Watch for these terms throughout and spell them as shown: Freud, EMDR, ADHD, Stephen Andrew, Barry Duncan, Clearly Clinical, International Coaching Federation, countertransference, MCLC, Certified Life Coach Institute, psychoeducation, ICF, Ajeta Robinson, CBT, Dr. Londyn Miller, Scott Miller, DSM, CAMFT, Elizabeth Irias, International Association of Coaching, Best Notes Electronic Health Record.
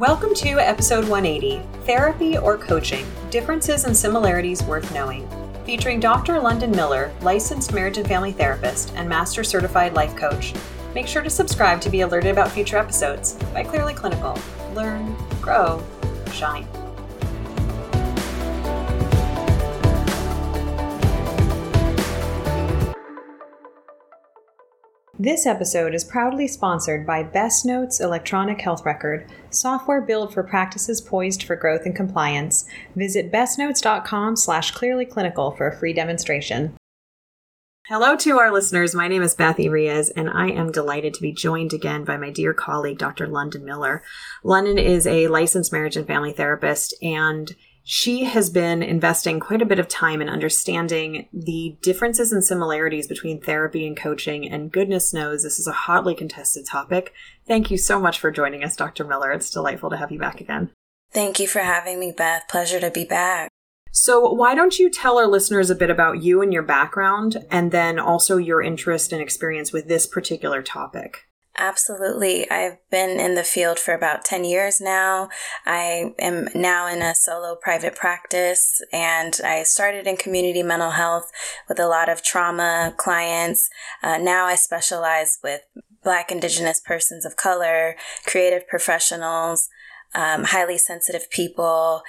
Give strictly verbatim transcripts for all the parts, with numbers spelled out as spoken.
Welcome to episode one eighty, Therapy or Coaching, Differences and Similarities Worth Knowing, featuring Doctor Londyn Miller, licensed marriage and family therapist and master certified life coach. Make sure to subscribe to be alerted about future episodes by Clearly Clinical. Learn, grow, shine. This episode is proudly sponsored by Best Notes Electronic Health Record, software built for practices poised for growth and compliance. Visit bestnotes.com slash clearlyclinical for a free demonstration. Hello to our listeners. My name is Beth Irias, and I am delighted to be joined again by my dear colleague, Doctor Londyn Miller. Londyn is a licensed marriage and family therapist, and she has been investing quite a bit of time in understanding the differences and similarities between therapy and coaching, and goodness knows this is a hotly contested topic. Thank you so much for joining us, Doctor Miller. It's delightful to have you back again. Thank you for having me, Beth. Pleasure to be back. So why don't you tell our listeners a bit about you and your background, and then also your interest and experience with this particular topic? Absolutely. I've been in the field for about ten years now. I am now in a solo private practice, and I started in community mental health with a lot of trauma clients. Uh, now I specialize with Black, Indigenous persons of color, creative professionals, um, highly sensitive people,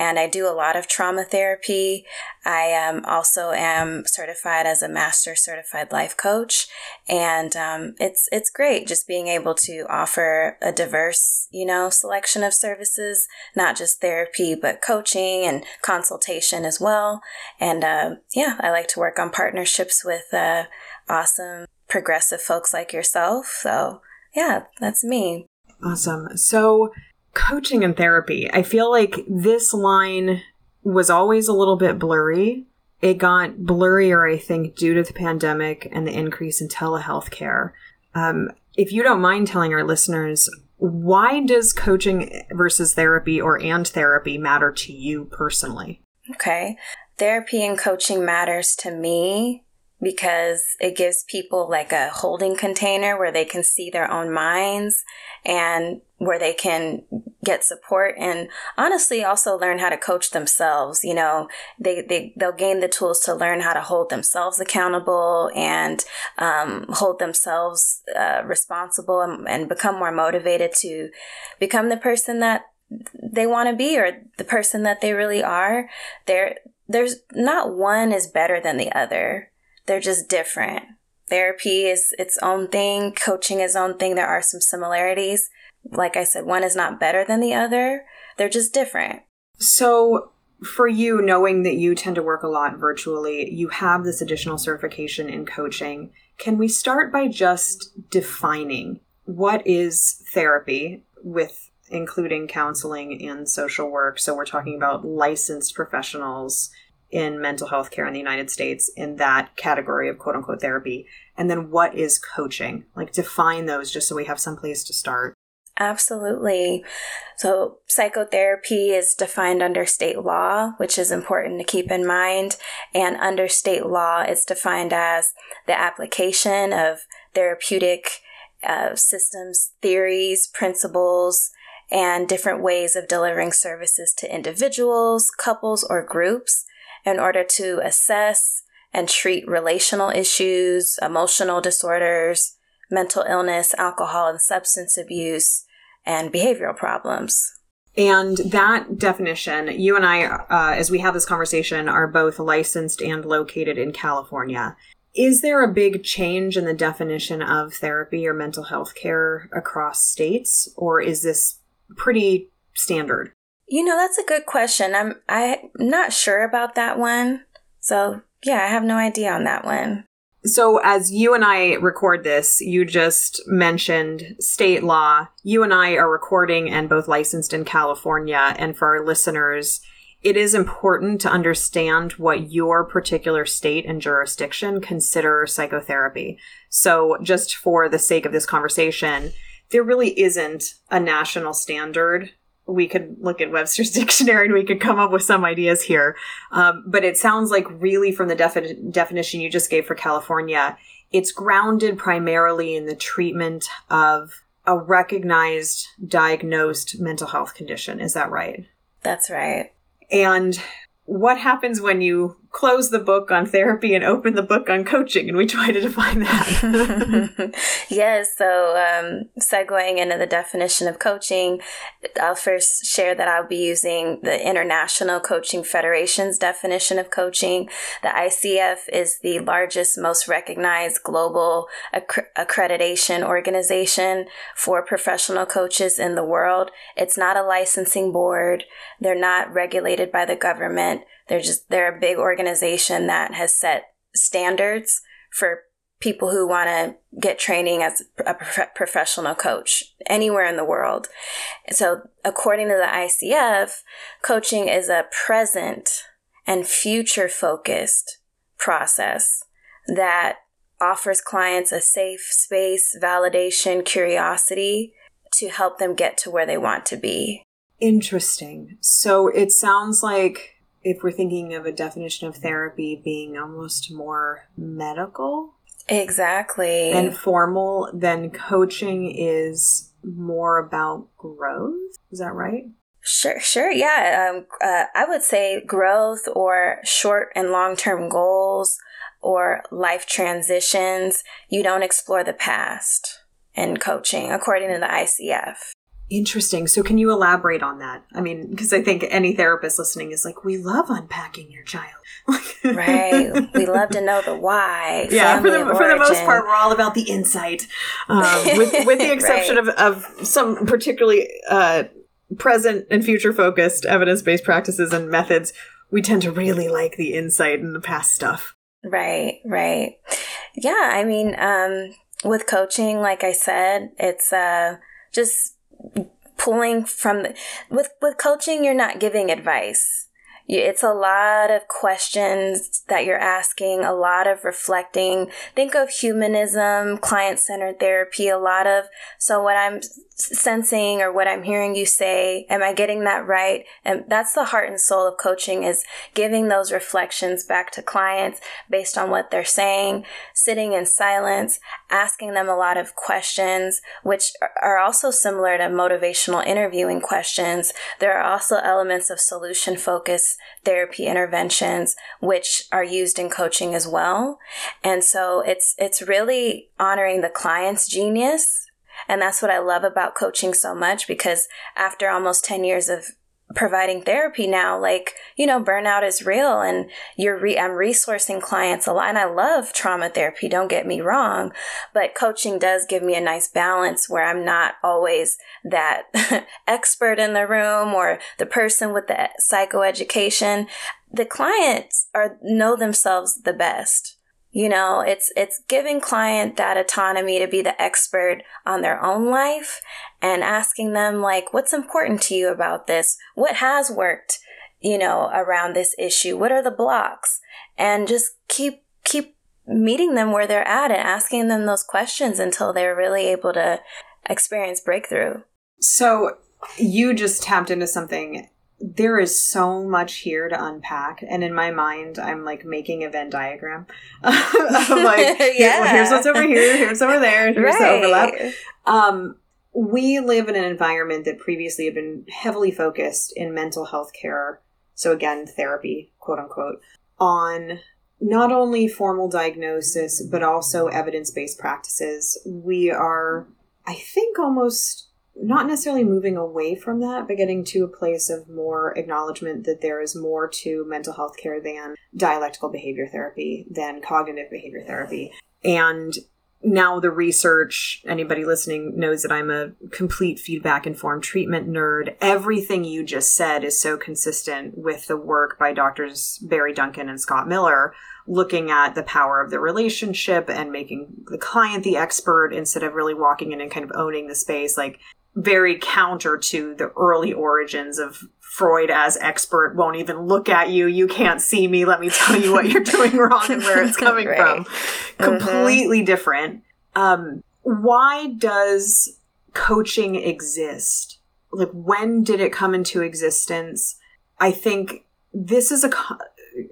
and I do a lot of trauma therapy. I um, also am certified as a master certified life coach. And um, it's it's great just being able to offer a diverse, you know, selection of services, not just therapy, but coaching and consultation as well. And uh, yeah, I like to work on partnerships with uh, awesome, progressive folks like yourself. So yeah, that's me. Awesome. So coaching and therapy. I feel like this line was always a little bit blurry. It got blurrier, I think, due to the pandemic and the increase in telehealth care. Um, if you don't mind telling our listeners, why does coaching versus therapy or and therapy matter to you personally? Okay. Therapy and coaching matters to me because it gives people like a holding container where they can see their own minds and where they can get support and honestly also learn how to coach themselves. You know, they, they, they'll gain the tools to learn how to hold themselves accountable and um, hold themselves uh, responsible and, and become more motivated to become the person that they want to be or the person that they really are. There, there's not one is better than the other. They're just different. Therapy is its own thing. Coaching is its own thing. There are some similarities. Like I said, one is not better than the other. They're just different. So for you, knowing that you tend to work a lot virtually, you have this additional certification in coaching. Can we start by just defining what is therapy with including counseling and social work? So we're talking about licensed professionals in mental health care in the United States in that category of quote unquote therapy. And then what is coaching? Like define those just so we have some place to start. Absolutely. So psychotherapy is defined under state law, which is important to keep in mind. And under state law, it's defined as the application of therapeutic uh, systems, theories, principles, and different ways of delivering services to individuals, couples, or groups in order to assess and treat relational issues, emotional disorders, mental illness, alcohol and substance abuse, and behavioral problems. And that definition, you and I, uh, as we have this conversation, are both licensed and located in California. Is there a big change in the definition of therapy or mental health care across states, or is this pretty standard? You know, that's a good question. I'm I'm not sure about that one. So yeah, I have no idea on that one. So as you and I record this, you just mentioned state law. You and I are recording and both licensed in California. And for our listeners, it is important to understand what your particular state and jurisdiction consider psychotherapy. So just for the sake of this conversation, there really isn't a national standard. We could look at Webster's dictionary and we could come up with some ideas here. Um, but it sounds like really from the defi- definition you just gave for California, it's grounded primarily in the treatment of a recognized, diagnosed mental health condition. Is that right? That's right. And what happens when you close the book on therapy and open the book on coaching? And we try to define that. Yes. So um, segueing into the definition of coaching, I'll first share that I'll be using the International Coaching Federation's definition of coaching. The I C F is the largest, most recognized global acc- accreditation organization for professional coaches in the world. It's not a licensing board. They're not regulated by the government. They're just, they're a big organization that has set standards for people who want to get training as a prof- professional coach anywhere in the world. So according to the I C F, coaching is a present and future focused process that offers clients a safe space, validation, curiosity to help them get to where they want to be. Interesting. So it sounds like, if we're thinking of a definition of therapy being almost more medical. Exactly. And formal, then coaching is more about growth. Is that right? Sure, sure. Yeah. Um, uh, I would say growth or short and long-term goals or life transitions. You don't explore the past in coaching, according to the I C F. Interesting. So can you elaborate on that? I mean, because I think any therapist listening is like, we love unpacking your child. Right. We love to know the why. Yeah. For the, for the most part, we're all about the insight, um, with, with the exception right. of, of some particularly uh, present and future focused evidence-based practices and methods. We tend to really like the insight and the past stuff. Right. Right. Yeah. I mean, um, with coaching, like I said, it's uh, just pulling from the, with with coaching, you're not giving advice. You, it's a lot of questions that you're asking, a lot of reflecting. Think of humanism, client-centered therapy, a lot of, so what I'm sensing or what I'm hearing you say, am I getting that right? And that's the heart and soul of coaching, is giving those reflections back to clients based on what they're saying, sitting in silence, asking them a lot of questions, which are also similar to motivational interviewing questions. There are also elements of solution-focused therapy interventions, which are used in coaching as well. And so it's it's really honoring the client's genius. And that's what I love about coaching so much, because after almost ten years of providing therapy now, like, you know, burnout is real, and you're re- I'm resourcing clients a lot. And I love trauma therapy, don't get me wrong, but coaching does give me a nice balance where I'm not always that expert in the room or the person with the psychoeducation. The clients are know themselves the best. You know, it's it's giving client that autonomy to be the expert on their own life and asking them, like, what's important to you about this? What has worked, you know, around this issue? What are the blocks? And just keep keep meeting them where they're at and asking them those questions until they're really able to experience breakthrough. So you just tapped into something. There is so much here to unpack. And in my mind, I'm like making a Venn diagram. I'm like, yeah. Well, here's what's over here, here's over there, here's right. the overlap. Um, we live in an environment that previously had been heavily focused in mental health care. So again, therapy, quote unquote, on not only formal diagnosis, but also evidence-based practices. We are, I think, almost not necessarily moving away from that, but getting to a place of more acknowledgement that there is more to mental health care than dialectical behavior therapy, than cognitive behavior therapy. And now the research, anybody listening knows that I'm a complete feedback-informed treatment nerd. Everything you just said is so consistent with the work by Doctors Barry Duncan and Scott Miller, looking at the power of the relationship and making the client the expert instead of really walking in and kind of owning the space. Like, very counter to the early origins of Freud as expert, won't even look at you. You can't see me. Let me tell you what you're doing wrong and where it's coming right. from. Completely mm-hmm. different. Um, why does coaching exist? Like, when did it come into existence? I think this is a co-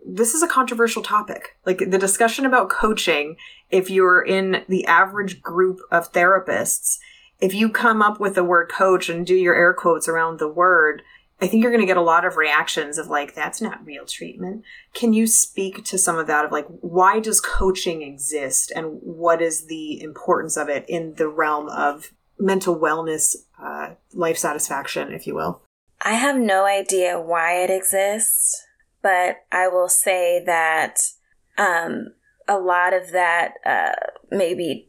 this is a controversial topic. Like, the discussion about coaching, if you're in the average group of therapists, if you come up with the word coach and do your air quotes around the word, I think you're going to get a lot of reactions of like, that's not real treatment. Can you speak to some of that of like, why does coaching exist and what is the importance of it in the realm of mental wellness, uh, life satisfaction, if you will? I have no idea why it exists, but I will say that um, a lot of that uh, maybe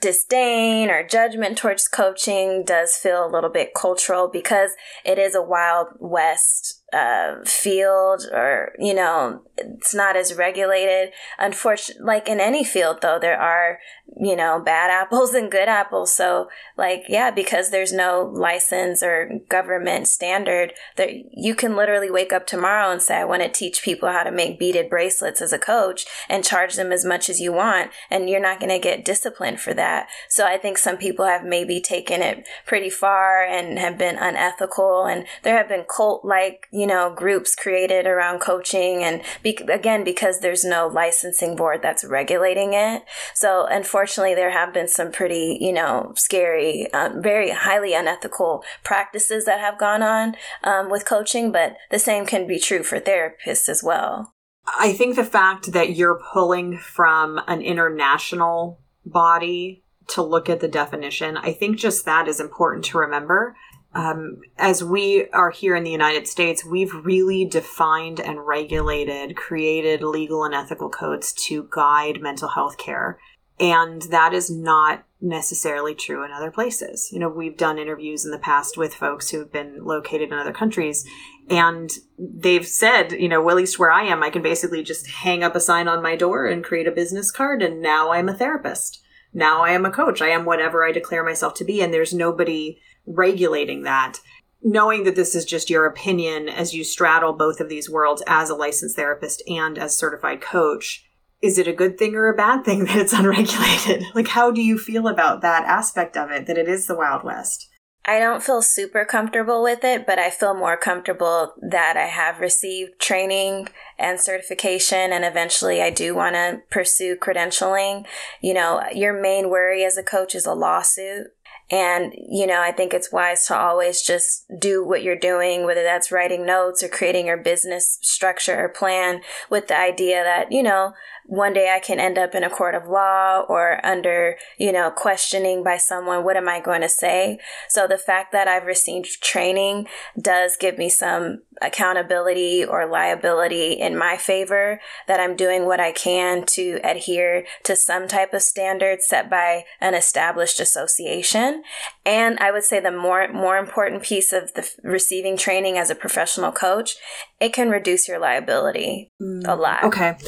disdain or judgment towards coaching does feel a little bit cultural because it is a Wild West uh, field, or, you know, it's not as regulated. Unfortunately, like in any field, though, there are, you know, bad apples and good apples. So like, yeah, because there's no license or government standard that you can literally wake up tomorrow and say, I want to teach people how to make beaded bracelets as a coach and charge them as much as you want. And you're not going to get disciplined for that. So I think some people have maybe taken it pretty far and have been unethical. And there have been cult-like, you know, groups created around coaching. And be- again, because there's no licensing board that's regulating it. So unfortunately, Unfortunately, there have been some pretty, you know, scary, um, very highly unethical practices that have gone on um, with coaching, but the same can be true for therapists as well. I think the fact that you're pulling from an international body to look at the definition, I think just that is important to remember. Um, as we are here in the United States, we've really defined and regulated, created legal and ethical codes to guide mental health care. And that is not necessarily true in other places. You know, we've done interviews in the past with folks who have been located in other countries, and they've said, you know, well, at least where I am, I can basically just hang up a sign on my door and create a business card. And now I'm a therapist. Now I am a coach. I am whatever I declare myself to be. And there's nobody regulating that. Knowing that this is just your opinion as you straddle both of these worlds as a licensed therapist and as certified coach, is it a good thing or a bad thing that it's unregulated? Like, how do you feel about that aspect of it, that it is the Wild West? I don't feel super comfortable with it, but I feel more comfortable that I have received training and certification, and eventually I do want to pursue credentialing. You know, your main worry as a coach is a lawsuit. And, you know, I think it's wise to always just do what you're doing, whether that's writing notes or creating your business structure or plan, with the idea that, you know, one day I can end up in a court of law or under, you know, questioning by someone. What am I going to say? So the fact that I've received training does give me some accountability or liability in my favor, that I'm doing what I can to adhere to some type of standard set by an established association. And I would say the more more important piece of the receiving training as a professional coach, it can reduce your liability a lot. Okay.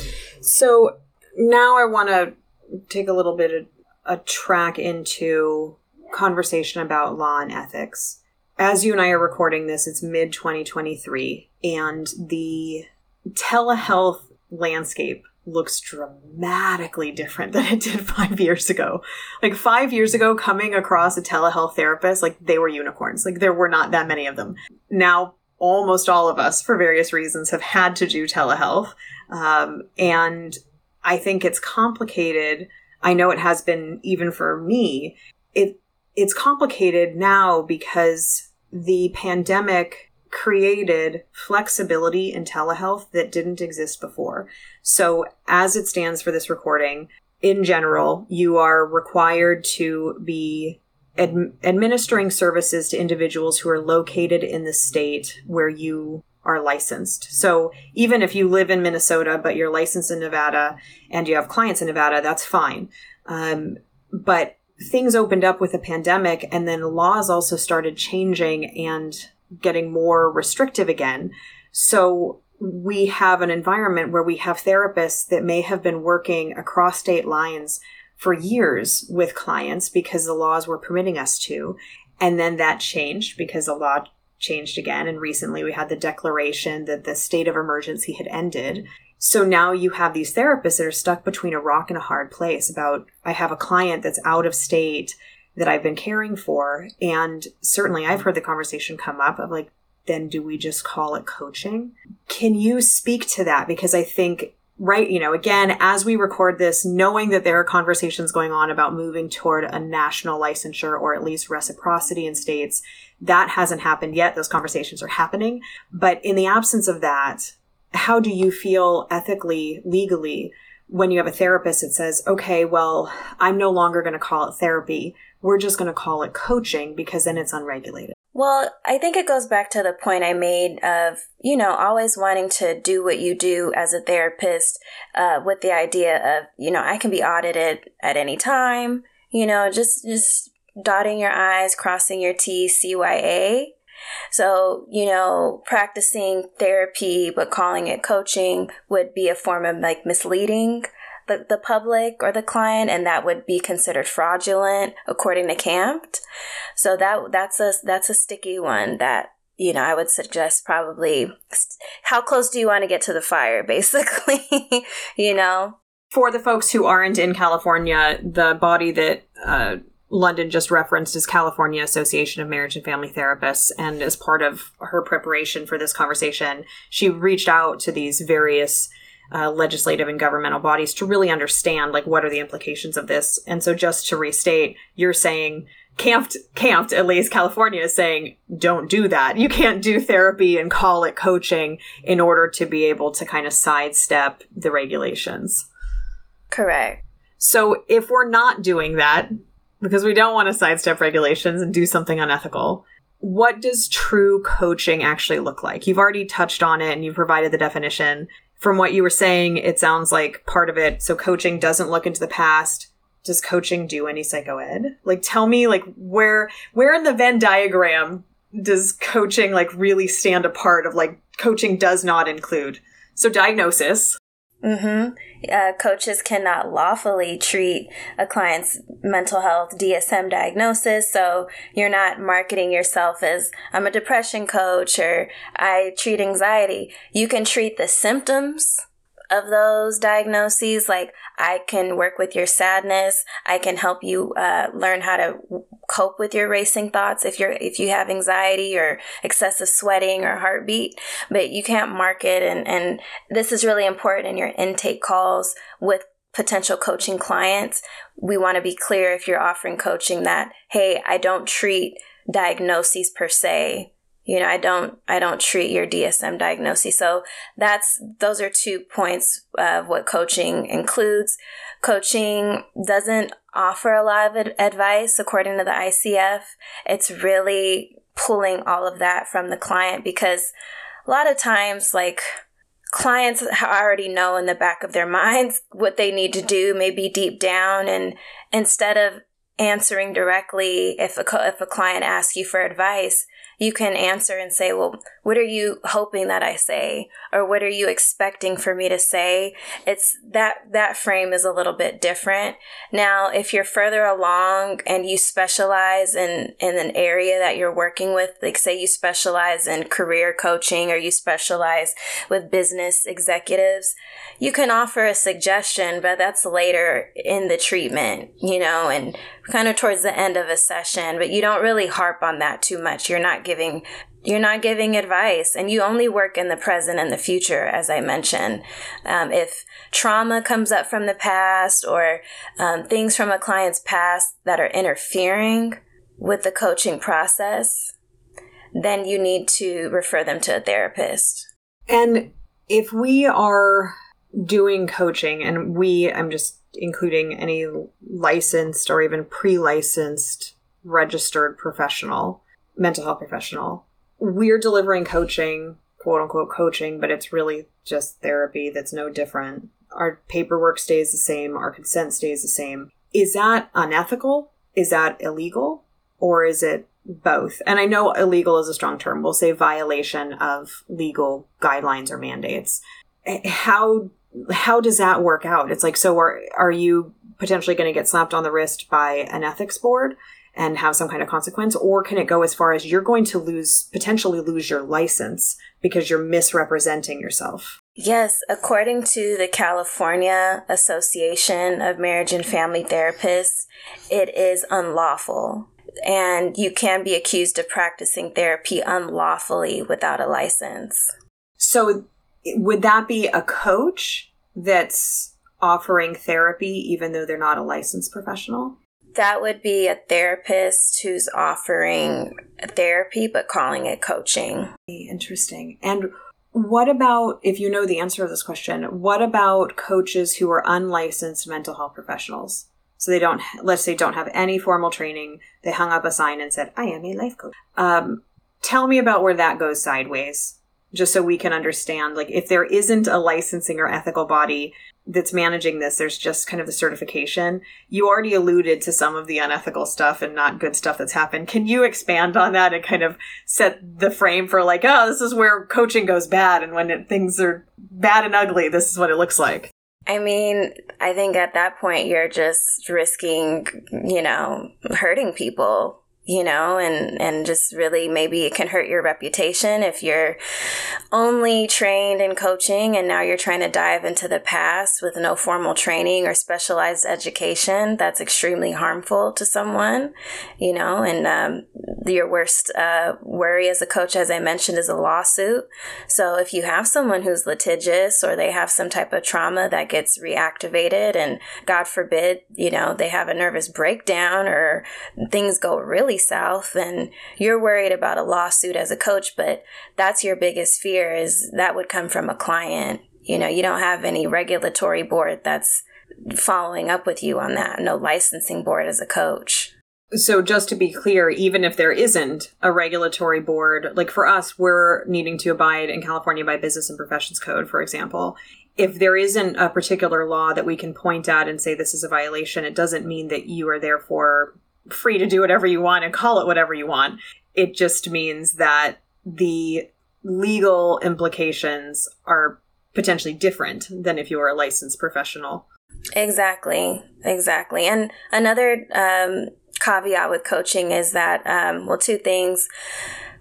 So now I want to take a little bit of a track into conversation about law and ethics. As you and I are recording this, it's mid twenty twenty-three, and the telehealth landscape looks dramatically different than it did five years ago. Like five years ago, coming across a telehealth therapist, like they were unicorns. Like there were not that many of them. Now, almost all of us, for various reasons, have had to do telehealth. Um, and I think it's complicated. I know it has been even for me. It It's complicated now because the pandemic created flexibility in telehealth that didn't exist before. So as it stands for this recording, in general, you are required to be ad- administering services to individuals who are located in the state where you are licensed. So even if you live in Minnesota, but you're licensed in Nevada and you have clients in Nevada, that's fine. Um, but things opened up with the pandemic, and then laws also started changing and getting more restrictive again. So we have an environment where we have therapists that may have been working across state lines for years with clients because the laws were permitting us to. And then that changed because the law changed again. And recently we had the declaration that the state of emergency had ended. So now you have these therapists that are stuck between a rock and a hard place about, I have a client that's out of state that I've been caring for. And certainly I've heard the conversation come up of like, then do we just call it coaching? Can you speak to that? Because I think right, you know, again, as we record this, knowing that there are conversations going on about moving toward a national licensure or at least reciprocity in states, that hasn't happened yet. Those conversations are happening. But in the absence of that, how do you feel ethically, legally, when you have a therapist that says, okay, well, I'm no longer going to call it therapy. We're just going to call it coaching because then it's unregulated. Well, I think it goes back to the point I made of, you know, always wanting to do what you do as a therapist uh, with the idea of, you know, I can be audited at any time, you know, just just dotting your I's, crossing your T's, C Y A. So, you know, practicing therapy but calling it coaching would be a form of like misleading the, the public or the client, and that would be considered fraudulent according to CAMFT. So that that's a that's a sticky one that, you know, I would suggest probably how close do you want to get to the fire, basically, you know? For the folks who aren't in California, the body that uh Londyn just referenced is California Association of Marriage and Family Therapists. And as part of her preparation for this conversation, she reached out to these various uh, legislative and governmental bodies to really understand, like, what are the implications of this? And so just to restate, you're saying CAMFT, CAMFT, at least California is saying, don't do that. You can't do therapy and call it coaching in order to be able to kind of sidestep the regulations. Correct. So if we're not doing that, because we don't want to sidestep regulations and do something unethical, what does true coaching actually look like? You've already touched on it and you provided the definition. From what you were saying, it sounds like part of it, so coaching doesn't look into the past. Does coaching do any psychoed? Like, tell me, like, where where in the Venn diagram does coaching, like, really stand apart of, like, coaching does not include? So diagnosis. Mm-hmm. Uh, coaches cannot lawfully treat a client's mental health D S M diagnosis. So you're not marketing yourself as, I'm a depression coach or I treat anxiety. You can treat the symptoms of those diagnoses. Like, I can work with your sadness. I can help you uh, learn how to cope with your racing thoughts if you're if you have anxiety or excessive sweating or heartbeat. But you can't market, and and this is really important in your intake calls with potential coaching clients. We want to be clear if you're offering coaching that, hey, I don't treat diagnoses per se. You know, I don't, I don't treat your D S M diagnosis. So that's, those are two points of what coaching includes. Coaching doesn't offer a lot of advice according to the I C F. It's really pulling all of that from the client, because a lot of times, like, clients already know in the back of their minds what they need to do, maybe deep down. And instead of answering directly, if a, if a client asks you for advice, you can answer and say, well, what are you hoping that I say? Or what are you expecting for me to say? It's that, that frame is a little bit different. Now, if you're further along and you specialize in, in an area that you're working with, like, say you specialize in career coaching or you specialize with business executives, you can offer a suggestion, but that's later in the treatment, you know, and kind of towards the end of a session, but you don't really harp on that too much. You're not giving, you're not giving advice, and you only work in the present and the future, as I mentioned. Um, if trauma comes up from the past or um, things from a client's past that are interfering with the coaching process, then you need to refer them to a therapist. And if we are doing coaching, and we, I'm just including any licensed or even pre-licensed registered professional, mental health professional, we're delivering coaching, quote unquote coaching, but it's really just therapy that's no different. Our paperwork stays the same. Our consent stays the same. Is that unethical? Is that illegal? Or is it both? And I know illegal is a strong term. We'll say violation of legal guidelines or mandates. How How does that work out? It's like, so are are you potentially going to get slapped on the wrist by an ethics board and have some kind of consequence? Or can it go as far as you're going to lose, potentially lose your license because you're misrepresenting yourself? Yes. According to the California Association of Marriage and Family Therapists, it is unlawful. And you can be accused of practicing therapy unlawfully without a license. So would that be a coach? that's offering therapy, even though they're not a licensed professional? That would be a therapist who's offering therapy, but calling it coaching. Interesting. And what about, if you know the answer to this question, what about coaches who are unlicensed mental health professionals? So they don't, let's say don't have any formal training. They hung up a sign and said, I am a life coach. Um, tell me about where that goes sideways, just so we can understand, like, if there isn't a licensing or ethical body that's managing this, there's just kind of the certification. You already alluded to some of the unethical stuff and not good stuff that's happened. Can you expand on that and kind of set the frame for, like, oh, this is where coaching goes bad, and when it, things are bad and ugly, this is what it looks like? I mean, I think at that point you're just risking, you know, hurting people, you know, and, and just really maybe it can hurt your reputation if you're only trained in coaching and now you're trying to dive into the past with no formal training or specialized education. That's extremely harmful to someone, you know, and um, your worst uh, worry as a coach, as I mentioned, is a lawsuit. So if you have someone who's litigious or they have some type of trauma that gets reactivated and God forbid, you know, they have a nervous breakdown or things go really south, and you're worried about a lawsuit as a coach, but that's your biggest fear, is that would come from a client. You know, you don't have any regulatory board that's following up with you on that, no licensing board as a coach. So just to be clear, even if there isn't a regulatory board, like for us, we're needing to abide in California by Business and Professions Code, for example. If there isn't a particular law that we can point at and say this is a violation, it doesn't mean that you are therefore free to do whatever you want and call it whatever you want. It just means that the legal implications are potentially different than if you were a licensed professional. Exactly. Exactly. And another um, caveat with coaching is that, um, well, two things.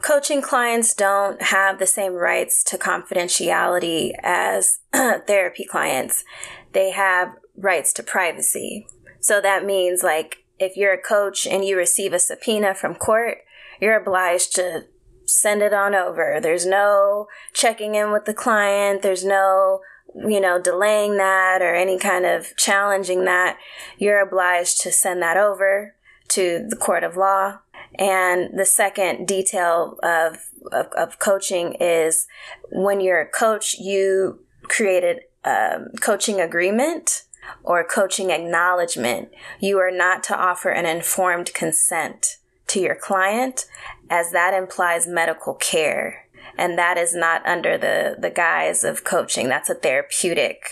Coaching clients don't have the same rights to confidentiality as therapy clients. They have rights to privacy. So that means, like, if you're a coach and you receive a subpoena from court, you're obliged to send it on over. There's no checking in with the client. There's no, you know, delaying that or any kind of challenging that. You're obliged to send that over to the court of law. And the second detail of, of, of coaching is when you're a coach, you created a coaching agreement or coaching acknowledgement. You are not to offer an informed consent to your client, as that implies medical care. And that is not under the, the guise of coaching. That's a therapeutic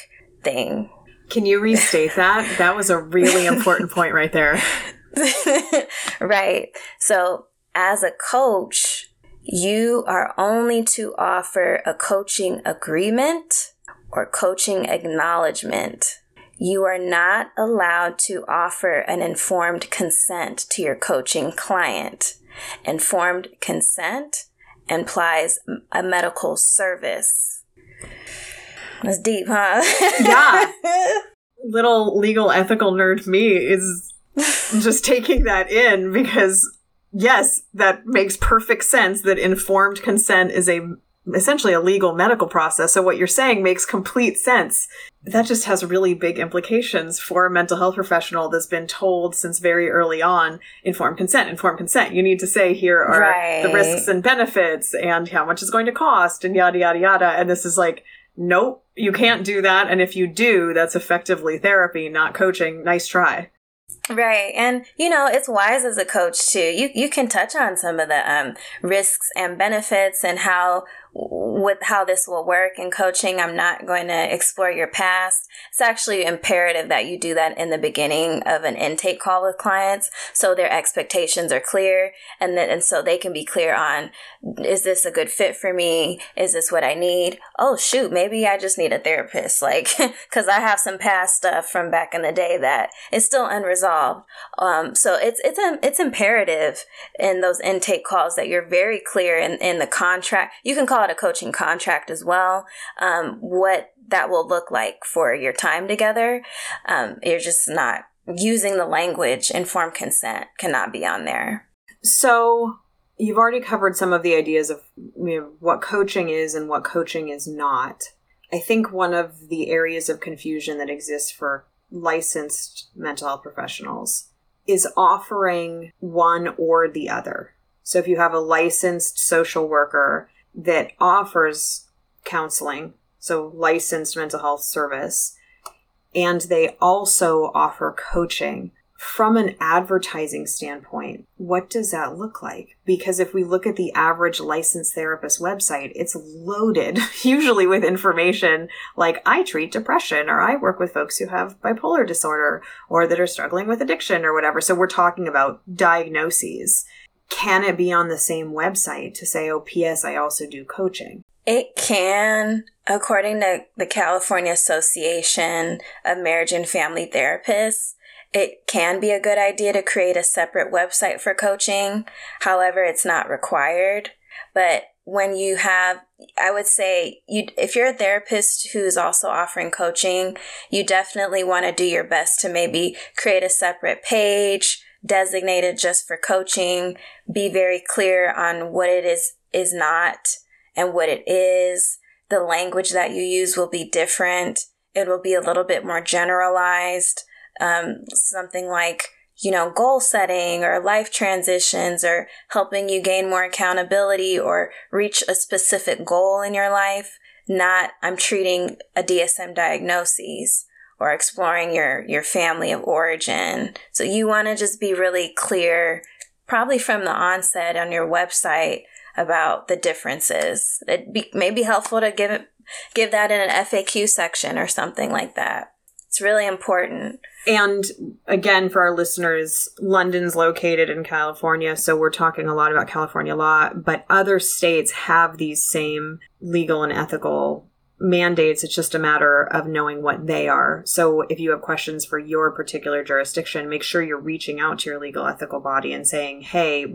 thing. Can you restate that? That was a really important point right there. Right. So as a coach, you are only to offer a coaching agreement or coaching acknowledgement. You are not allowed to offer an informed consent to your coaching client. Informed consent implies a medical service. That's deep, huh? Yeah. Little legal ethical nerd me is just taking that in because, yes, that makes perfect sense that informed consent is a essentially a legal medical process. So what you're saying makes complete sense. That just has really big implications for a mental health professional that's been told since very early on, informed consent, informed consent. You need to say here are right. the risks and benefits and how much it's going to cost and yada, yada, yada. And this is like, nope, you can't do that. And if you do, that's effectively therapy, not coaching. Nice try. Right. And, you know, it's wise as a coach, too. You you can touch on some of the um, risks and benefits and how with how this will work in coaching. I'm not going to explore your past. It's actually imperative that you do that in the beginning of an intake call with clients, so their expectations are clear, and then and so they can be clear on, is this a good fit for me? Is this what I need? Oh, shoot, maybe I just need a therapist, like, because I have some past stuff from back in the day that is still unresolved. Um, so it's it's a, it's imperative in those intake calls that you're very clear in, in the contract. You can call a coaching contract as well, um, what that will look like for your time together. Um, you're just not using the language. Informed consent cannot be on there. So you've already covered some of the ideas of, you know, what coaching is and what coaching is not. I think one of the areas of confusion that exists for licensed mental health professionals is offering one or the other. So if you have a licensed social worker that offers counseling, so licensed mental health service, and they also offer coaching, from an advertising standpoint, what does that look like? Because if we look at the average licensed therapist website, it's loaded usually with information like, I treat depression, or I work with folks who have bipolar disorder, or that are struggling with addiction, or whatever. So we're talking about diagnoses. Can it be on the same website to say, oh, P S, I also do coaching? It can, according to the California Association of Marriage and Family Therapists. It can be a good idea to create a separate website for coaching. However, it's not required. But when you have, I would say, you if you're a therapist who's also offering coaching, you definitely want to do your best to maybe create a separate page designated just for coaching. Be very clear on what it is, is not, and what it is. The language that you use will be different. It will be a little bit more generalized. Um, something like, you know, goal setting or life transitions or helping you gain more accountability or reach a specific goal in your life, not I'm treating a D S M diagnosis or exploring your, your family of origin. So you want to just be really clear, probably from the onset on your website, about the differences. It be, may be helpful to give it, give that in an F A Q section or something like that. It's really important. And again, for our listeners, London's located in California, so we're talking a lot about California law, but other states have these same legal and ethical mandates. It's just a matter of knowing what they are. So if you have questions for your particular jurisdiction, make sure you're reaching out to your legal ethical body and saying, hey,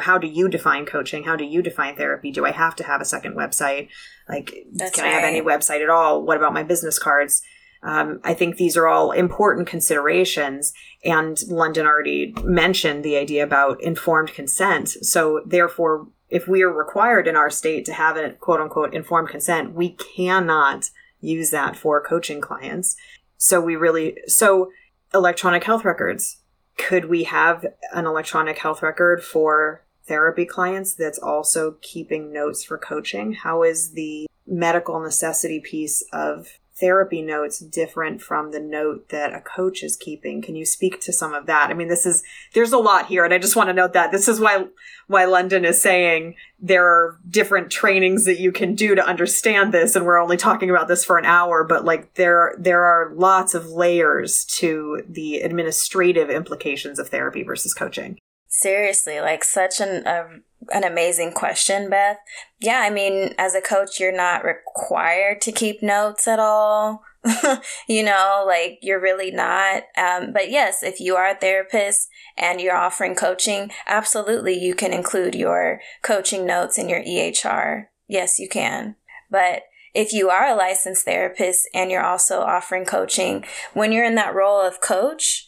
how do you define coaching? How do you define therapy? Do I have to have a second website? Like, That's can right. I have any website at all? What about my business cards? Um, I think these are all important considerations, and Londyn already mentioned the idea about informed consent. So therefore, if we are required in our state to have a quote unquote informed consent, we cannot use that for coaching clients. So we really, so electronic health records, could we have an electronic health record for therapy clients that's also keeping notes for coaching? How is the medical necessity piece of therapy notes different from the note that a coach is keeping? Can you speak to some of that? I mean, this is, there's a lot here. And I just want to note that this is why, why Londyn is saying there are different trainings that you can do to understand this. And we're only talking about this for an hour, but like there, there are lots of layers to the administrative implications of therapy versus coaching. Seriously, like such an, a An amazing question, Beth. Yeah, I mean, as a coach, you're not required to keep notes at all. You know, like you're really not. Um, but yes, if you are a therapist and you're offering coaching, absolutely you can include your coaching notes in your E H R. Yes, you can. But if you are a licensed therapist and you're also offering coaching, when you're in that role of coach,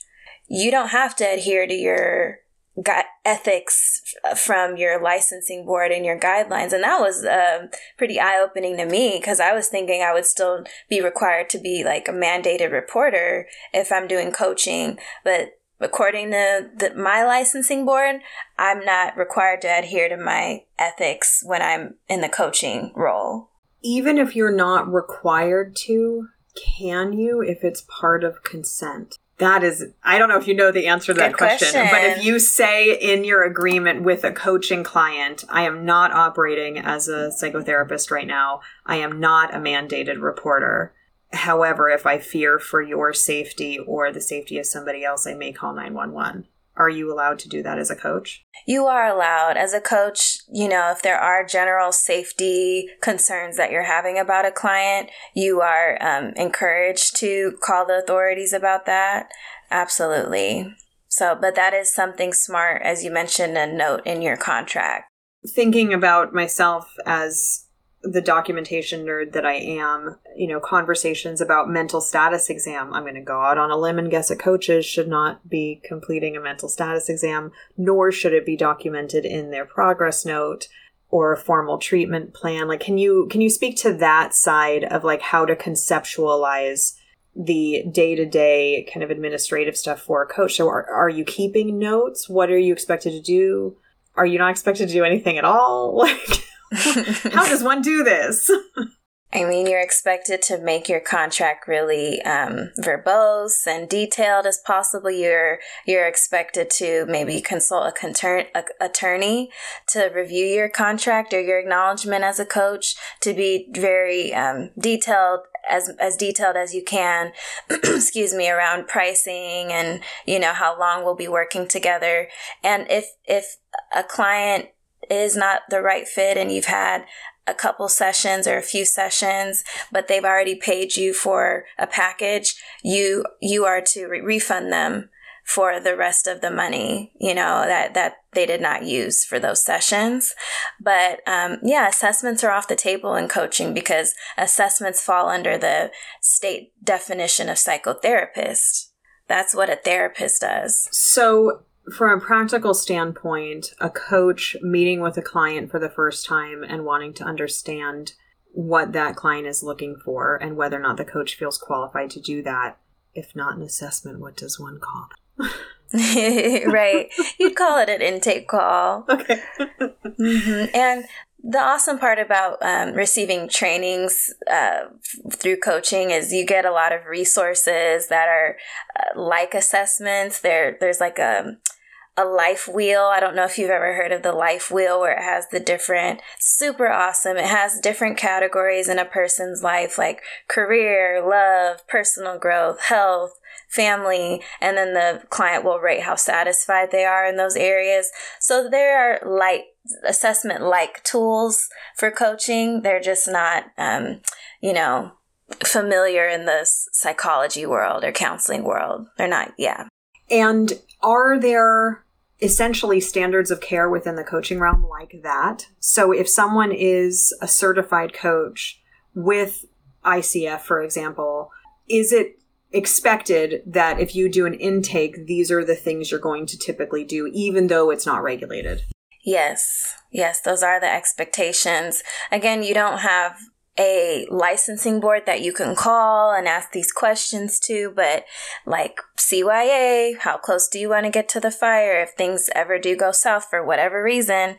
you don't have to adhere to your got ethics from your licensing board and your guidelines. And that was uh, pretty eye-opening to me, because I was thinking I would still be required to be like a mandated reporter if I'm doing coaching. But according to the, my licensing board, I'm not required to adhere to my ethics when I'm in the coaching role. Even if you're not required to, can you if it's part of consent? That is, I don't know if you know the answer to that question, question, but if you say in your agreement with a coaching client, I am not operating as a psychotherapist right now. I am not a mandated reporter. However, if I fear for your safety or the safety of somebody else, I may call nine one one. Are you allowed to do that as a coach? You are allowed. As a coach, you know, if there are general safety concerns that you're having about a client, you are um, encouraged to call the authorities about that. Absolutely. So, but that is something smart, as you mentioned, a note in your contract. Thinking about myself as the documentation nerd that I am, you know, conversations about mental status exam. I'm going to go out on a limb and guess that coaches should not be completing a mental status exam, nor should it be documented in their progress note or a formal treatment plan? Like, can you can you speak to that side of like how to conceptualize the day-to-day kind of administrative stuff for a coach? So are, are you keeping notes? What are you expected to do? Are you not expected to do anything at all? Like, how does one do this? I mean, you're expected to make your contract really um, verbose and detailed as possible. You're you're expected to maybe consult a conter- a, attorney to review your contract or your acknowledgement as a coach, to be very um, detailed, as as detailed as you can, excuse me, around pricing and, you know, how long we'll be working together. And if if a client is not the right fit and you've had a couple sessions or a few sessions, but they've already paid you for a package, you you are to re- refund them for the rest of the money, you know, that, that they did not use for those sessions. But um, yeah, assessments are off the table in coaching because assessments fall under the state definition of psychotherapist. That's what a therapist does. So from a practical standpoint, a coach meeting with a client for the first time and wanting to understand what that client is looking for and whether or not the coach feels qualified to do that, if not an assessment, what does one call it? Right. You'd call it an intake call. Okay. Mm-hmm. And the awesome part about um, receiving trainings uh, through coaching is you get a lot of resources that are uh, like assessments. There, there's like a a life wheel. I don't know if you've ever heard of the life wheel, where it has the different, super awesome. It has different categories in a person's life, like career, love, personal growth, health, family, and then the client will rate how satisfied they are in those areas. So there are like assessment-like tools for coaching. They're just not, um, you know, familiar in the psychology world or counseling world. They're not, yeah. And are there essentially standards of care within the coaching realm like that? So if someone is a certified coach with I C F, for example, is it expected that if you do an intake, these are the things you're going to typically do, even though it's not regulated? Yes. Yes. Those are the expectations. Again, you don't have a licensing board that you can call and ask these questions to, but like C Y A, how close do you want to get to the fire if things ever do go south for whatever reason?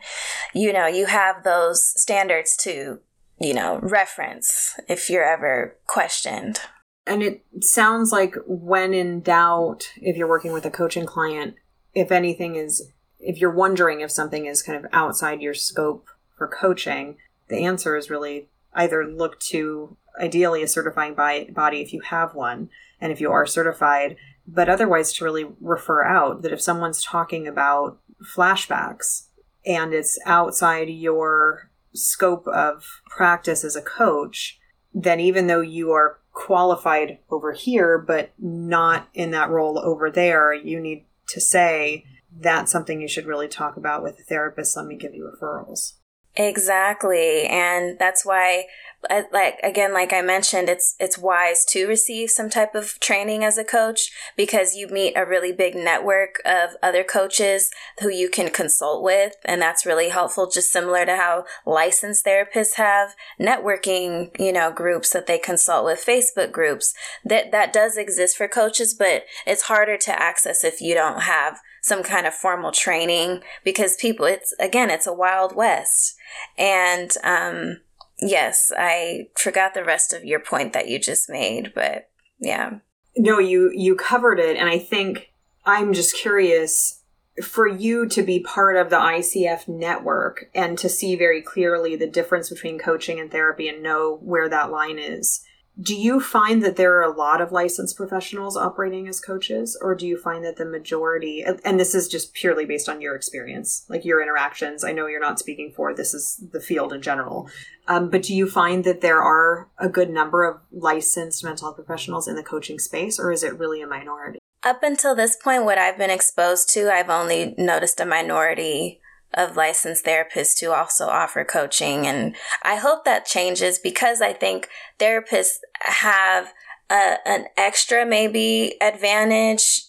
You know, you have those standards to, you know, reference if you're ever questioned. And it sounds like when in doubt, if you're working with a coaching client, if anything is, if you're wondering if something is kind of outside your scope for coaching, the answer is really either look to ideally a certifying body if you have one, and if you are certified, but otherwise to really refer out that if someone's talking about flashbacks and it's outside your scope of practice as a coach, then even though you are qualified over here, but not in that role over there, you need to say, that's something you should really talk about with a therapist. Let me give you referrals. Exactly. And that's why, like, again, like I mentioned, it's, it's wise to receive some type of training as a coach, because you meet a really big network of other coaches who you can consult with. And that's really helpful, just similar to how licensed therapists have networking, you know, groups that they consult with, Facebook groups that, that does exist for coaches, but it's harder to access if you don't have some kind of formal training, because people, it's, again, it's a wild west. And um, yes, I forgot the rest of your point that you just made, but yeah. No, you, you covered it. And I think I'm just curious for you to be part of the I C F network and to see very clearly the difference between coaching and therapy and know where that line is. Do you find that there are a lot of licensed professionals operating as coaches, or do you find that the majority, and this is just purely based on your experience, like your interactions, I know you're not speaking for, this is the field in general, um, but do you find that there are a good number of licensed mental health professionals in the coaching space, or is it really a minority? Up until this point, what I've been exposed to, I've only noticed a minority of licensed therapists who also offer coaching. And I hope that changes, because I think therapists have a, an extra maybe advantage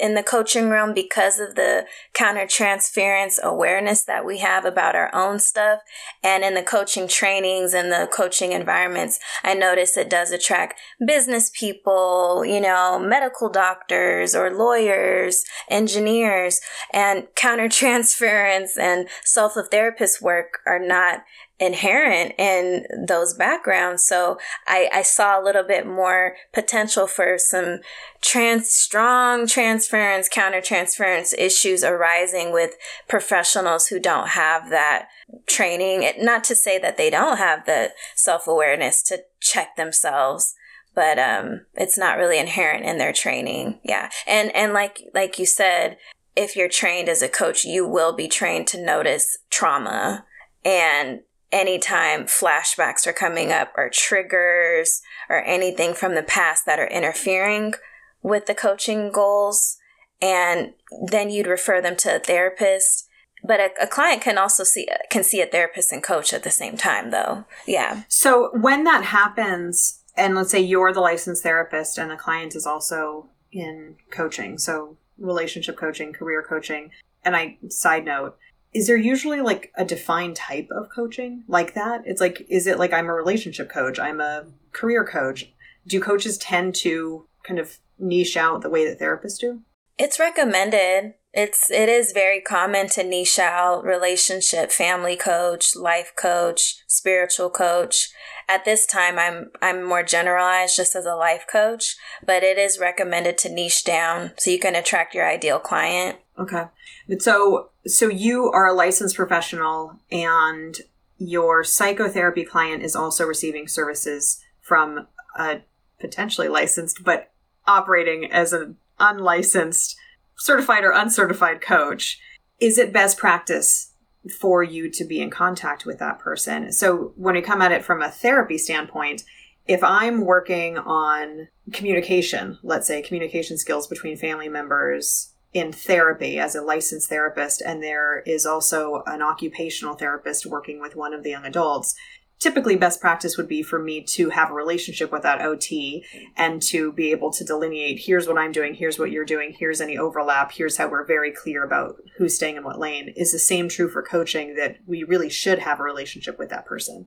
in the coaching room, because of the countertransference awareness that we have about our own stuff, and in the coaching trainings and the coaching environments, I notice it does attract business people, you know, medical doctors or lawyers, engineers, and countertransference and self-therapist work are not inherent in those backgrounds. So I, I saw a little bit more potential for some trans strong transference, countertransference issues arising with professionals who don't have that training. It, not to say that they don't have the self-awareness to check themselves, but um, it's not really inherent in their training. Yeah. And and like like you said, if you're trained as a coach, you will be trained to notice trauma. And anytime flashbacks are coming up or triggers or anything from the past that are interfering with the coaching goals, and then you'd refer them to a therapist. But a, a client can also see can see a therapist and coach at the same time, though. Yeah. So when that happens, and let's say you're the licensed therapist and the client is also in coaching, so relationship coaching, career coaching, and I side note, is there usually like a defined type of coaching like that? It's like, is it like I'm a relationship coach, I'm a career coach? Do coaches tend to kind of niche out the way that therapists do? It's recommended. It's, it is very common to niche out relationship, family coach, life coach, spiritual coach. At this time, I'm, I'm more generalized just as a life coach, but it is recommended to niche down so you can attract your ideal client. Okay. But so, so you are a licensed professional and your psychotherapy client is also receiving services from a potentially licensed, but operating as an unlicensed, certified or uncertified coach. Is it best practice for you to be in contact with that person? So when we come at it from a therapy standpoint, if I'm working on communication, let's say communication skills between family members, in therapy as a licensed therapist, and there is also an occupational therapist working with one of the young adults, typically best practice would be for me to have a relationship with that O T and to be able to delineate, here's what I'm doing, here's what you're doing, here's any overlap, here's how we're very clear about who's staying in what lane. Is the same true for coaching, that we really should have a relationship with that person?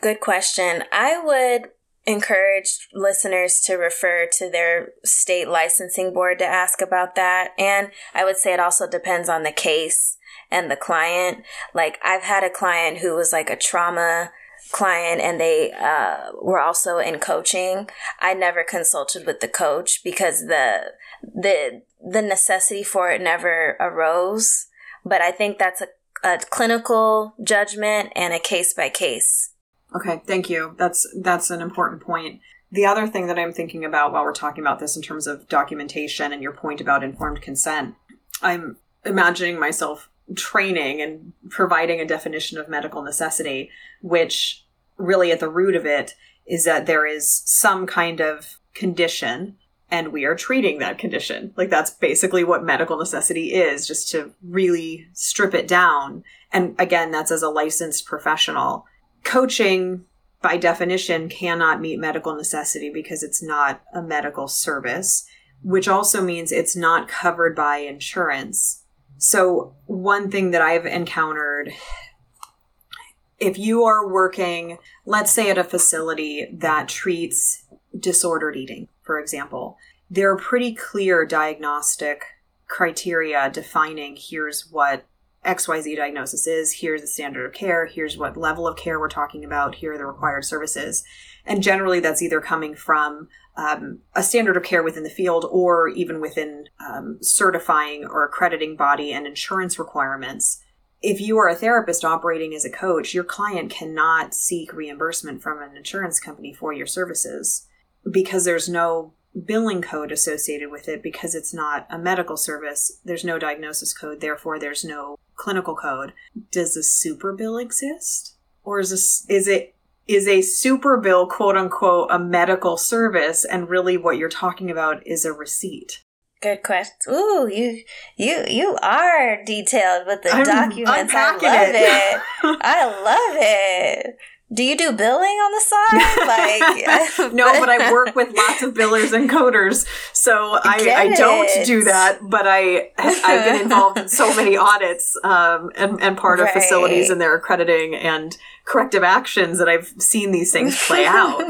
Good question. I would encourage listeners to refer to their state licensing board to ask about that. And I would say it also depends on the case and the client. Like, I've had a client who was like a trauma client and they uh, were also in coaching. I never consulted with the coach because the, the, the necessity for it never arose. But I think that's a, a clinical judgment and a case by case. Okay, thank you. That's that's an important point. The other thing that I'm thinking about while we're talking about this in terms of documentation and your point about informed consent, I'm imagining myself training and providing a definition of medical necessity, which really at the root of it is that there is some kind of condition and we are treating that condition. Like, that's basically what medical necessity is, just to really strip it down. And again, that's as a licensed professional. Coaching, by definition, cannot meet medical necessity because it's not a medical service, which also means it's not covered by insurance. So one thing that I've encountered, if you are working, let's say at a facility that treats disordered eating, for example, there are pretty clear diagnostic criteria defining here's what X Y Z diagnosis is, here's the standard of care, here's what level of care we're talking about, here are the required services. And generally that's either coming from um, a standard of care within the field or even within um, certifying or accrediting body and insurance requirements. If you are a therapist operating as a coach, your client cannot seek reimbursement from an insurance company for your services because there's no billing code associated with it, because it's not a medical service. There's no diagnosis code, therefore there's no clinical code. Does a super bill exist? Or is this, is it, is a super bill, quote unquote, a medical service? And really what you're talking about is a receipt. Good question. Ooh, you, you, you are detailed with the I'm documents. I love it. it. I love it. do you do billing on the side? Like, no, but I work with lots of billers and coders, so I, I don't do that. But I I've been involved in so many audits, um, and and part right. of facilities and their accrediting and corrective actions that I've seen these things play out.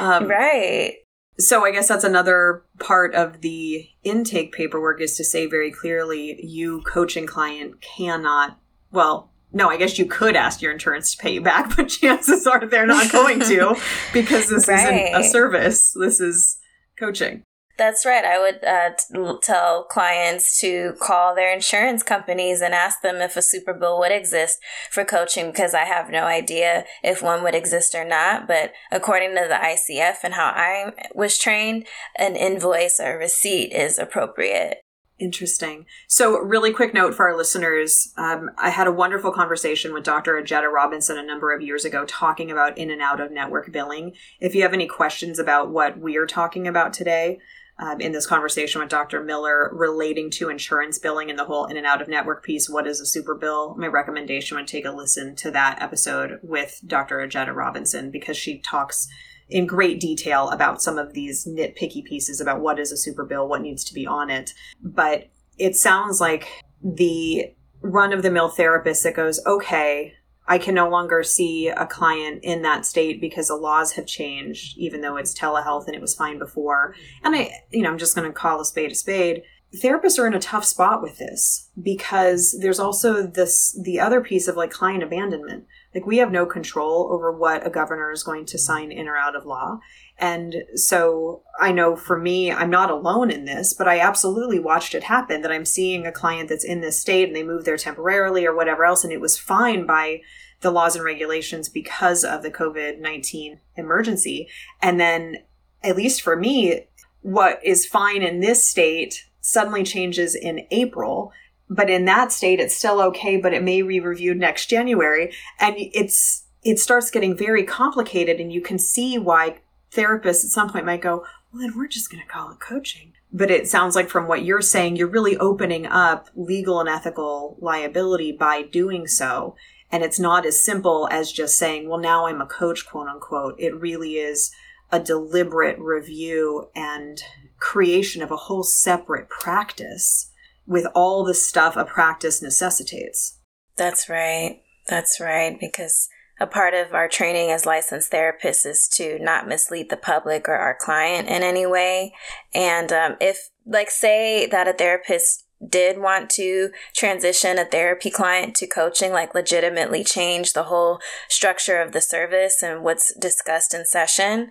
Um, right. So I guess that's another part of the intake paperwork, is to say very clearly, you coaching client cannot. Well, no, I guess you could ask your insurance to pay you back, but chances are they're not going to, because this right. isn't a service. This is coaching. That's right. I would uh, t- tell clients to call their insurance companies and ask them if a super bill would exist for coaching, because I have no idea if one would exist or not. But according to the I C F and how I was trained, an invoice or receipt is appropriate. Interesting. So really quick note for our listeners. Um, I had a wonderful conversation with Doctor Ajeta Robinson a number of years ago, talking about in and out of network billing. If you have any questions about what we are talking about today, um, in this conversation with Doctor Miller relating to insurance billing and the whole in and out of network piece, what is a super bill? My recommendation would take a listen to that episode with Doctor Ajeta Robinson, because she talks in great detail about some of these nitpicky pieces about what is a super bill, what needs to be on it. But it sounds like the run-of-the-mill therapist that goes, okay, I can no longer see a client in that state because the laws have changed, even though it's telehealth and it was fine before. And I, you know, I'm just going to call a spade a spade. Therapists are in a tough spot with this, because there's also this, the other piece of like client abandonment. Like, we have no control over what a governor is going to sign in or out of law. And so I know for me, I'm not alone in this, but I absolutely watched it happen, that I'm seeing a client that's in this state and they moved there temporarily or whatever else, and it was fine by the laws and regulations because of the covid nineteen emergency. And then, at least for me, what is fine in this state suddenly changes in April. But in that state, it's still okay, but it may be reviewed next January. And it's it starts getting very complicated, and you can see why therapists at some point might go, well, then we're just going to call it coaching. But it sounds like from what you're saying, you're really opening up legal and ethical liability by doing so. And it's not as simple as just saying, well, now I'm a coach, quote unquote. It really is a deliberate review and creation of a whole separate practice with all the stuff a practice necessitates. That's right. That's right. Because a part of our training as licensed therapists is to not mislead the public or our client in any way. And um, if, like, say that a therapist did want to transition a therapy client to coaching, like legitimately change the whole structure of the service and what's discussed in session,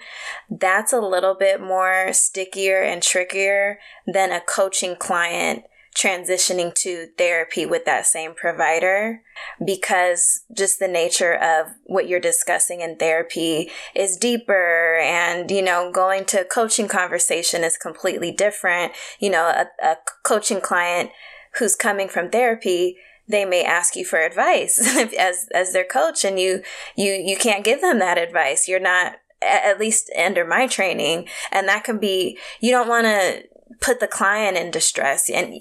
that's a little bit more stickier and trickier than a coaching client transitioning to therapy with that same provider, because just the nature of what you're discussing in therapy is deeper, and, you know, going to a coaching conversation is completely different. You know, a, a coaching client who's coming from therapy, they may ask you for advice as as their coach, and you you you can't give them that advice. You're not, at least under my training, and that can be, you don't want to put the client in distress, and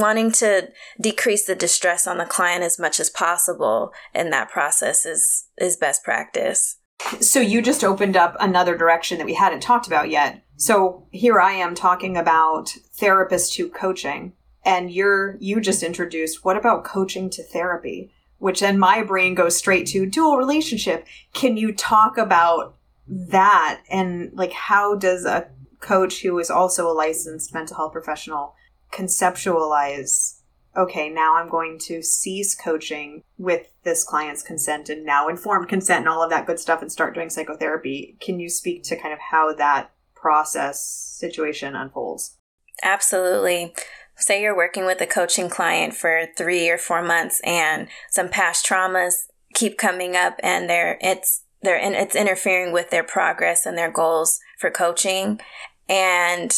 wanting to decrease the distress on the client as much as possible in that process is, is best practice. So you just opened up another direction that we hadn't talked about yet. So here I am talking about therapist to coaching, and you're, you just introduced, what about coaching to therapy, which then my brain goes straight to dual relationship. Can you talk about that? And like, how does a coach who is also a licensed mental health professional conceptualize, okay, now I'm going to cease coaching with this client's consent and now informed consent and all of that good stuff and start doing psychotherapy? Can you speak to kind of how that process situation unfolds? Absolutely. Say you're working with a coaching client for three or four months and some past traumas keep coming up, and they're, it's, they're in, it's interfering with their progress and their goals for coaching. And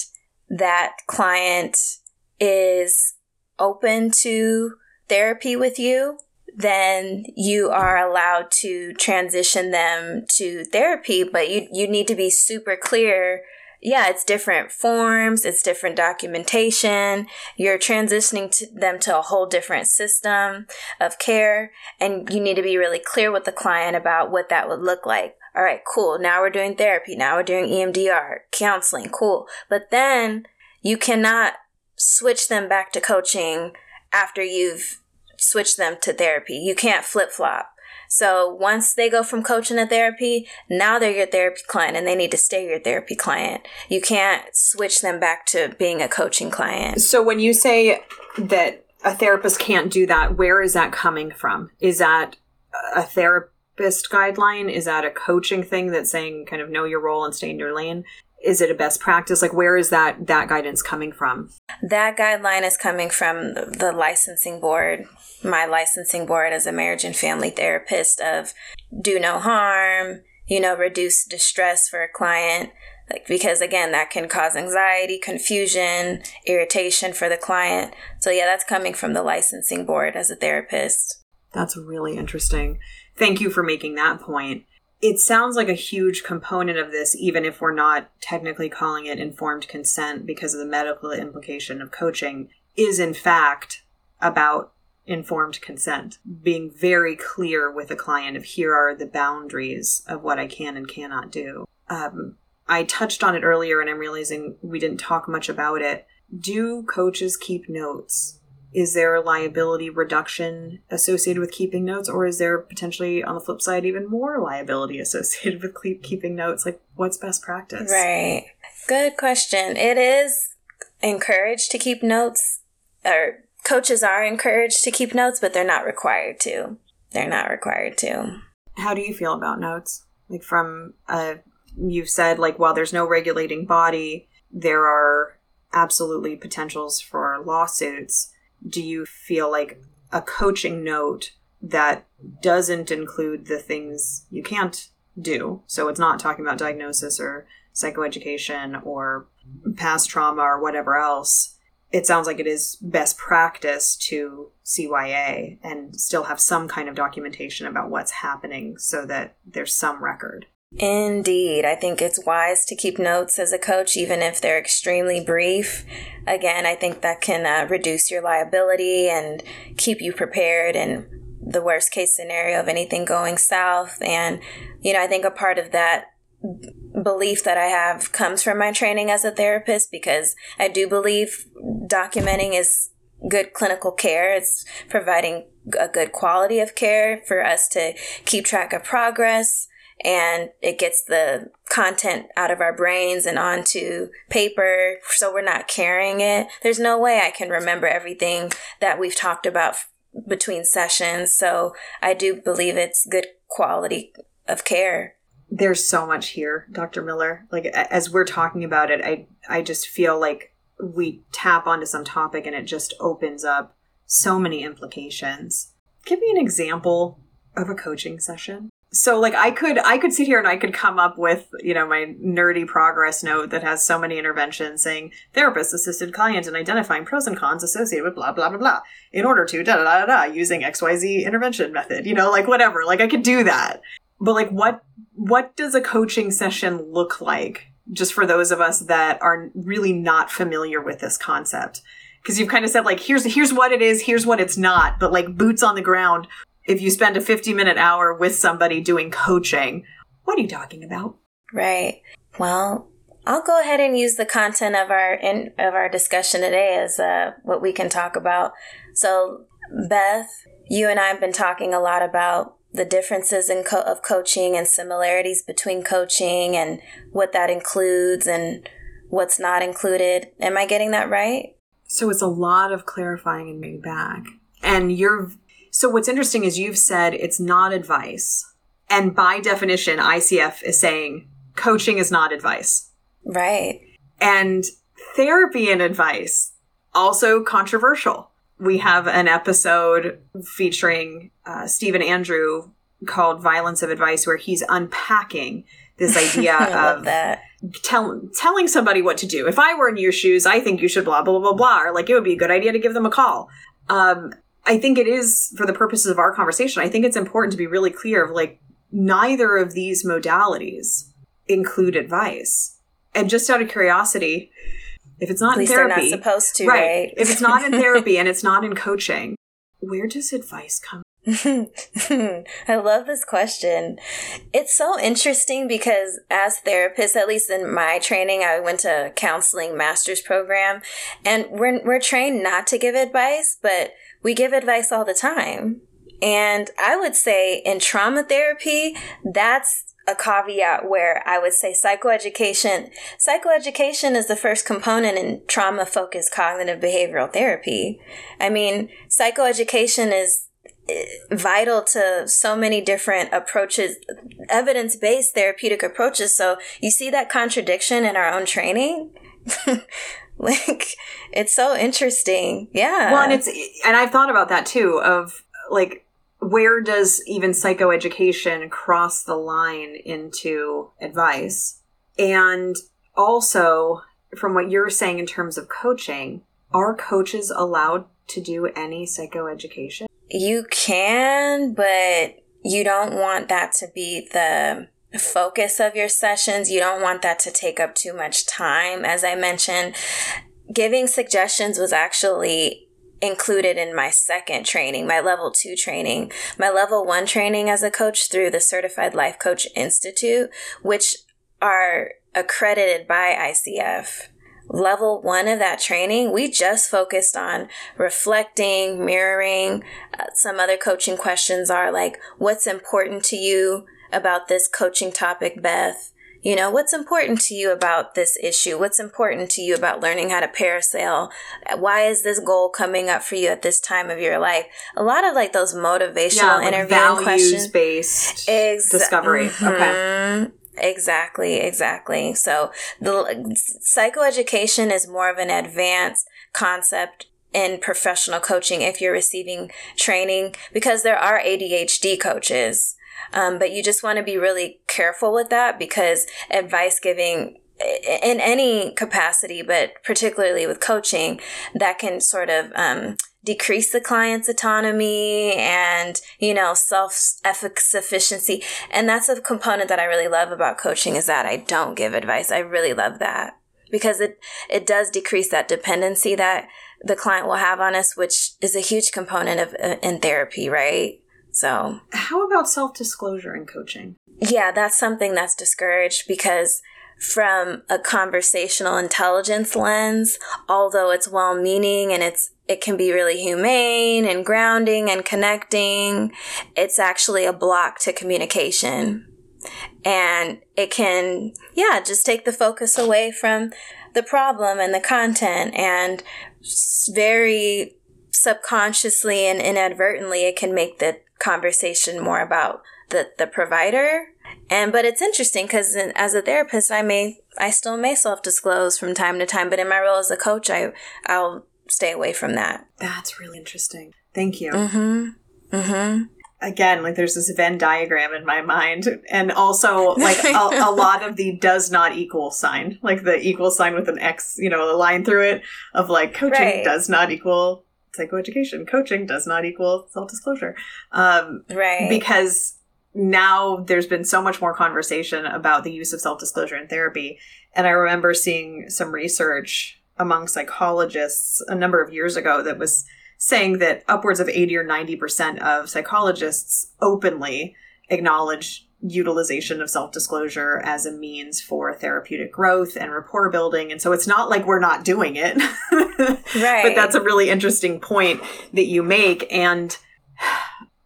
that client is open to therapy with you, then you are allowed to transition them to therapy. But you, you need to be super clear yeah, it's different forms, it's different documentation. You're transitioning to them to a whole different system of care, and you need to be really clear with the client about what that would look like. All right, cool. Now we're doing therapy. Now we're doing E M D R, counseling. Cool. But then you cannot switch them back to coaching after you've switched them to therapy. You can't flip-flop. So once they go from coaching to therapy, now they're your therapy client and they need to stay your therapy client. You can't switch them back to being a coaching client. So when you say that a therapist can't do that, where is that coming from? Is that a therapist guideline? Is that a coaching thing that's saying kind of know your role and stay in your lane? Is it a best practice? Like, where is that, that guidance coming from? That guideline is coming from the licensing board. My licensing board as a marriage and family therapist of do no harm, you know, reduce distress for a client. Like, because again, that can cause anxiety, confusion, irritation for the client. So yeah, that's coming from the licensing board as a therapist. That's really interesting. Thank you for making that point. It sounds like a huge component of this, even if we're not technically calling it informed consent because of the medical implication of coaching, is in fact about informed consent, being very clear with a client of here are the boundaries of what I can and cannot do. Um, I touched on it earlier and I'm realizing we didn't talk much about it. Do coaches keep notes? Is there a liability reduction associated with keeping notes, or is there potentially, on the flip side, even more liability associated with keep keeping notes? Like, what's best practice? Right. Good question. It is encouraged to keep notes, or coaches are encouraged to keep notes, but they're not required to. They're not required to. How do you feel about notes? Like from, uh, you've said, like, while there's no regulating body, there are absolutely potentials for lawsuits. Do you feel like a coaching note that doesn't include the things you can't do, so it's not talking about diagnosis or psychoeducation or past trauma or whatever else, it sounds like it is best practice to C Y A and still have some kind of documentation about what's happening so that there's some record. Indeed. I think it's wise to keep notes as a coach, even if they're extremely brief. Again, I think that can uh, reduce your liability and keep you prepared in the worst case scenario of anything going south. And, you know, I think a part of that belief that I have comes from my training as a therapist, because I do believe documenting is good clinical care. It's providing a good quality of care for us to keep track of progress. And it gets the content out of our brains and onto paper, so we're not carrying it. There's no way I can remember everything that we've talked about f- between sessions. So I do believe it's good quality of care. There's so much here, Doctor Miller. Like, as we're talking about it, I, I just feel like we tap onto some topic and it just opens up so many implications. Give me an example of a coaching session. So like I could I could sit here and I could come up with, you know, my nerdy progress note that has so many interventions saying therapist assisted client in identifying pros and cons associated with blah, blah, blah, blah, in order to da, da, da, da, using X Y Z intervention method, you know, like whatever, like I could do that. But like, what what does a coaching session look like, just for those of us that are really not familiar with this concept? Because you've kind of said like, here's here's what it is, here's what it's not, but like boots on the ground. If you spend a fifty-minute hour with somebody doing coaching, what are you talking about? Right. Well, I'll go ahead and use the content of our in, of our discussion today as uh, what we can talk about. So, Beth, you and I have been talking a lot about the differences in co- of coaching and similarities between coaching and what that includes and what's not included. Am I getting that right? So it's a lot of clarifying and bringing back, and you're. So what's interesting is you've said it's not advice. And by definition, I C F is saying coaching is not advice. Right. And therapy and advice, also controversial. We have an episode featuring uh, Stephen Andrew called Violence of Advice, where he's unpacking this idea of that. Tell, telling somebody what to do. If I were in your shoes, I think you should blah, blah, blah, blah. Or like, it would be a good idea to give them a call. Um I think it is, for the purposes of our conversation, I think it's important to be really clear of like, neither of these modalities include advice. And just out of curiosity, if it's not in therapy, they're not supposed to, right? right? If it's not in therapy and it's not in coaching, where does advice come? I love this question. It's so interesting because as therapists, at least in my training, I went to a counseling master's program, and we're we're trained not to give advice, but we give advice all the time. And I would say in trauma therapy, that's a caveat where I would say psychoeducation. Psychoeducation is the first component in trauma-focused cognitive behavioral therapy. I mean, psychoeducation is vital to so many different approaches, evidence-based therapeutic approaches. So you see that contradiction in our own training? Like, it's so interesting. Yeah. Well, and it's, and I've thought about that too, of like, where does even psychoeducation cross the line into advice? And also, from what you're saying in terms of coaching, are coaches allowed to do any psychoeducation? You can, but you don't want that to be the focus of your sessions. You don't want that to take up too much time. As I mentioned, giving suggestions was actually included in my second training, my level two training. My level one training as a coach through the Certified Life Coach Institute, which are accredited by I C F. Level one of that training, we just focused on reflecting, mirroring. Uh, some other coaching questions are like, what's important to you about this coaching topic, Beth? You know, what's important to you about this issue? What's important to you about learning how to parasail? Why is this goal coming up for you at this time of your life? A lot of like those motivational yeah, interview like questions. Values-based Ex- discovery. Mm-hmm. Okay. Exactly, exactly. So the psychoeducation is more of an advanced concept in professional coaching if you're receiving training, because there are A D H D coaches. Um, but you just want to be really careful with that, because advice giving in any capacity, but particularly with coaching, that can sort of um, decrease the client's autonomy and, you know, self-sufficiency. And that's a component that I really love about coaching, is that I don't give advice. I really love that, because it, it does decrease that dependency that the client will have on us, which is a huge component of uh, in therapy, right? So how about self-disclosure in coaching? Yeah, that's something that's discouraged, because from a conversational intelligence lens, although it's well-meaning and it's it can be really humane and grounding and connecting, it's actually a block to communication. And it can, yeah, just take the focus away from the problem and the content, and very subconsciously and inadvertently it can make the conversation more about the, the provider. And but it's interesting, because as a therapist, I may I still may self-disclose from time to time, but in my role as a coach, I I'll stay away from that. That's really interesting. Thank you. Mm-hmm. Mm-hmm. Again, like there's this Venn diagram in my mind, and also like a, a lot of the does not equal sign, like the equal sign with an X, you know, a line through it of like coaching right. does not equal psychoeducation. Coaching does not equal self-disclosure. Um, right. Because now there's been so much more conversation about the use of self-disclosure in therapy. And I remember seeing some research among psychologists a number of years ago that was saying that upwards of eighty or ninety percent of psychologists openly acknowledge utilization of self-disclosure as a means for therapeutic growth and rapport building. And so it's not like we're not doing it. Right. But that's a really interesting point that you make. And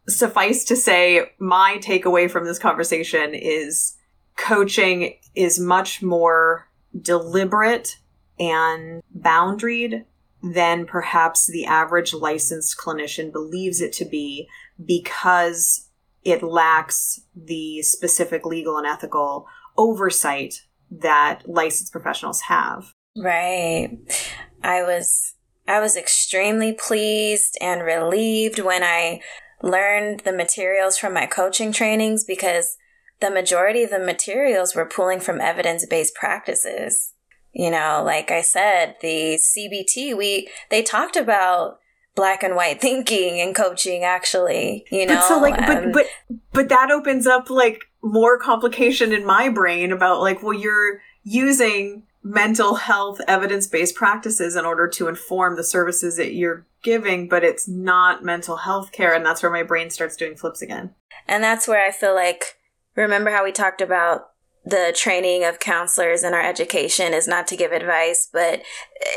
suffice to say, my takeaway from this conversation is coaching is much more deliberate and boundaried than perhaps the average licensed clinician believes it to be, because it lacks the specific legal and ethical oversight that licensed professionals have. Right. I was I was extremely pleased and relieved when I learned the materials from my coaching trainings, because the majority of the materials were pulling from evidence-based practices. You know, like I said, the C B T, we they talked about black and white thinking and coaching, actually, you know. But so like, um, but, but but that opens up like more complication in my brain about like, well, you're using mental health evidence-based practices in order to inform the services that you're giving, but it's not mental health care. And that's where my brain starts doing flips again. And that's where I feel like, remember how we talked about the training of counselors in our education is not to give advice, but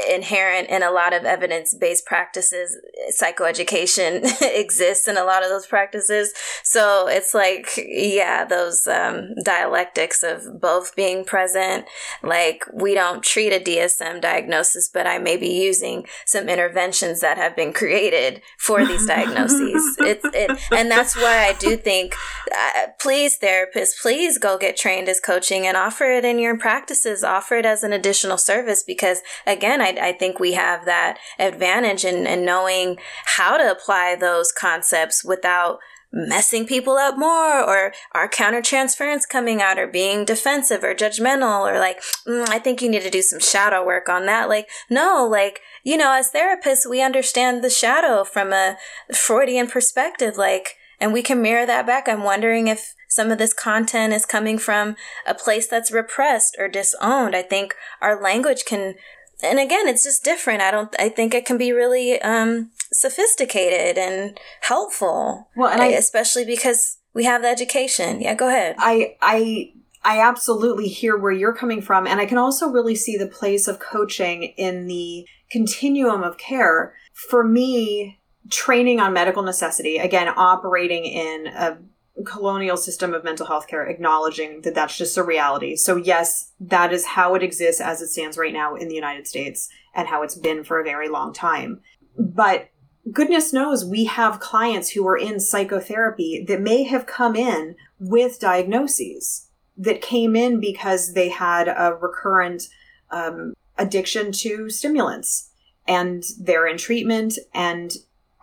inherent in a lot of evidence-based practices, psychoeducation exists in a lot of those practices. So it's like, yeah, those um, dialectics of both being present, like we don't treat a D S M diagnosis, but I may be using some interventions that have been created for these diagnoses. It's it, and that's why I do think, uh, please therapists, please go get trained as coaching and offer it in your practices, offer it as an additional service, because again, I, I think we have that advantage in, in knowing how to apply those concepts without messing people up more, or our countertransference coming out, or being defensive or judgmental, or like, mm, I think you need to do some shadow work on that. Like, no, like, you know, as therapists, we understand the shadow from a Freudian perspective, like, and we can mirror that back. I'm wondering if some of this content is coming from a place that's repressed or disowned. I think our language can... And again, it's just different. I don't, I think it can be really um, sophisticated and helpful, well, and I, especially because we have the education. Yeah, go ahead. I, I, I absolutely hear where you're coming from. And I can also really see the place of coaching in the continuum of care. For me, training on medical necessity, again, operating in a colonial system of mental health care, acknowledging that that's just a reality. So yes, that is how it exists as it stands right now in the United States and how it's been for a very long time. But goodness knows we have clients who are in psychotherapy that may have come in with diagnoses that came in because they had a recurrent um, addiction to stimulants, and they're in treatment, and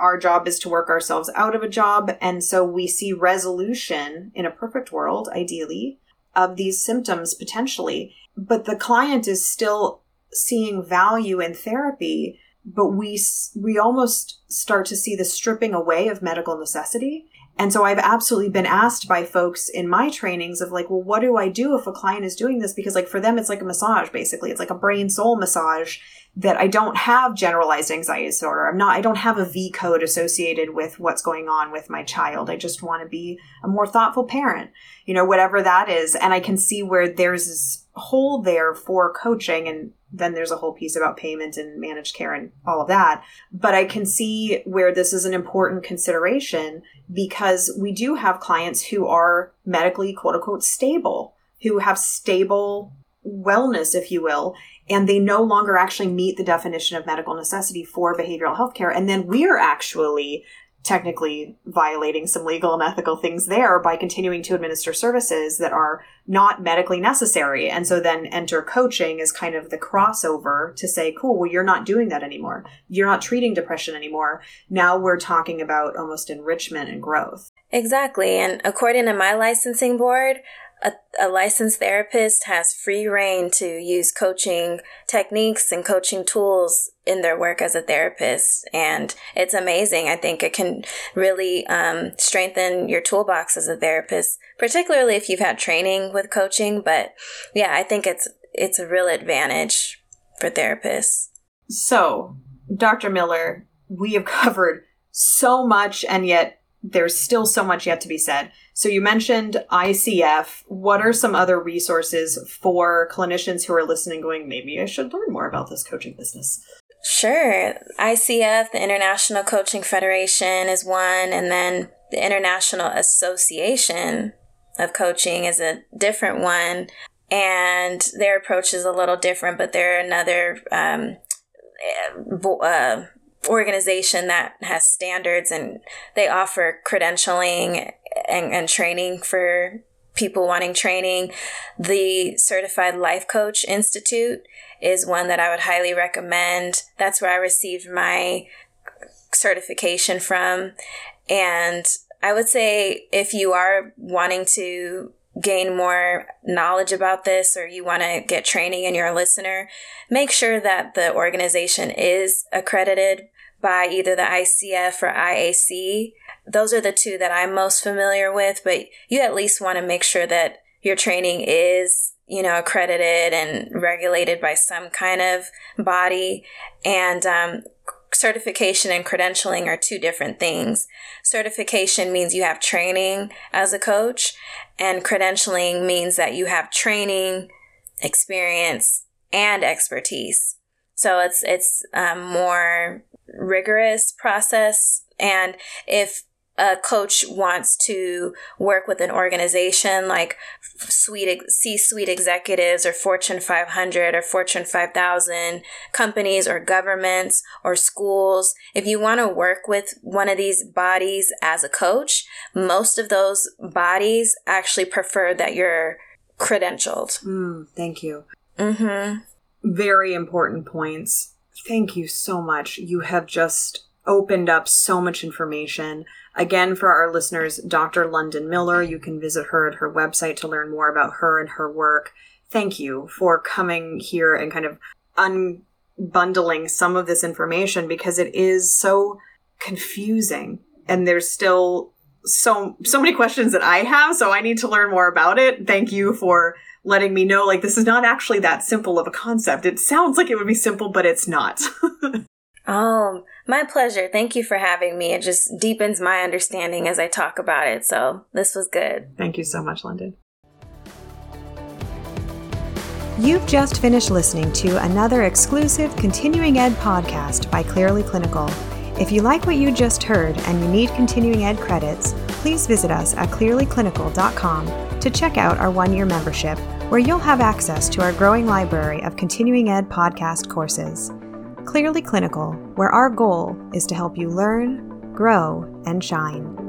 our job is to work ourselves out of a job. And so we see resolution in a perfect world, ideally, of these symptoms potentially. But the client is still seeing value in therapy, but we we almost start to see the stripping away of medical necessity. And so I've absolutely been asked by folks in my trainings of like, well, what do I do if a client is doing this? Because like for them, it's like a massage, basically. It's like a brain soul massage, that I don't have generalized anxiety disorder. I'm not, I don't have a V code associated with what's going on with my child. I just want to be a more thoughtful parent, you know, whatever that is. And I can see where there's this hole there for coaching. And then there's a whole piece about payment and managed care and all of that. But I can see where this is an important consideration, because we do have clients who are medically, quote unquote, stable, who have stable wellness, if you will, and they no longer actually meet the definition of medical necessity for behavioral health care. And then we're actually technically violating some legal and ethical things there by continuing to administer services that are not medically necessary. And so then enter coaching as kind of the crossover to say, cool, well, you're not doing that anymore. You're not treating depression anymore. Now we're talking about almost enrichment and growth. Exactly. And according to my licensing board, A, a licensed therapist has free reign to use coaching techniques and coaching tools in their work as a therapist. And it's amazing. I think it can really um, strengthen your toolbox as a therapist, particularly if you've had training with coaching. But yeah, I think it's it's a real advantage for therapists. So, Doctor Miller, we have covered so much, and yet there's still so much yet to be said. So you mentioned I C F. What are some other resources for clinicians who are listening going, maybe I should learn more about this coaching business? Sure. I C F, the International Coaching Federation, is one. And then the International Association of Coaching is a different one. And their approach is a little different, but they're another um, uh, organization that has standards, and they offer credentialing and, and training for people wanting training. The Certified Life Coach Institute is one that I would highly recommend. That's where I received my certification from. And I would say if you are wanting to gain more knowledge about this, or you want to get training in your listener, make sure that the organization is accredited by either the I C F or I A C. Those are the two that I'm most familiar with, but you at least want to make sure that your training is you know, accredited and regulated by some kind of body. And um, certification and credentialing are two different things. Certification means you have training as a coach, and credentialing means that you have training, experience, and expertise. So it's it's a more rigorous process. And if a coach wants to work with an organization like suite, C-suite executives or Fortune five hundred or Fortune five thousand companies or governments or schools, if you want to work with one of these bodies as a coach, most of those bodies actually prefer that you're credentialed. Mm, thank you. Mm-hmm. Very important points. Thank you so much. You have just opened up so much information. Again, for our listeners, Doctor Londyn Miller, you can visit her at her website to learn more about her and her work. Thank you for coming here and kind of unbundling some of this information, because it is so confusing and there's still so so many questions that I have, so I need to learn more about it. Thank you for letting me know, like, this is not actually that simple of a concept. It sounds like it would be simple, but it's not. Oh, my pleasure. Thank you for having me. It just deepens my understanding as I talk about it. So this was good. Thank you so much, Londyn. You've just finished listening to another exclusive Continuing Ed podcast by Clearly Clinical. If you like what you just heard and you need Continuing Ed credits, please visit us at clearly clinical dot com to check out our one-year membership, where you'll have access to our growing library of Continuing Ed podcast courses. Clearly Clinical, where our goal is to help you learn, grow, and shine.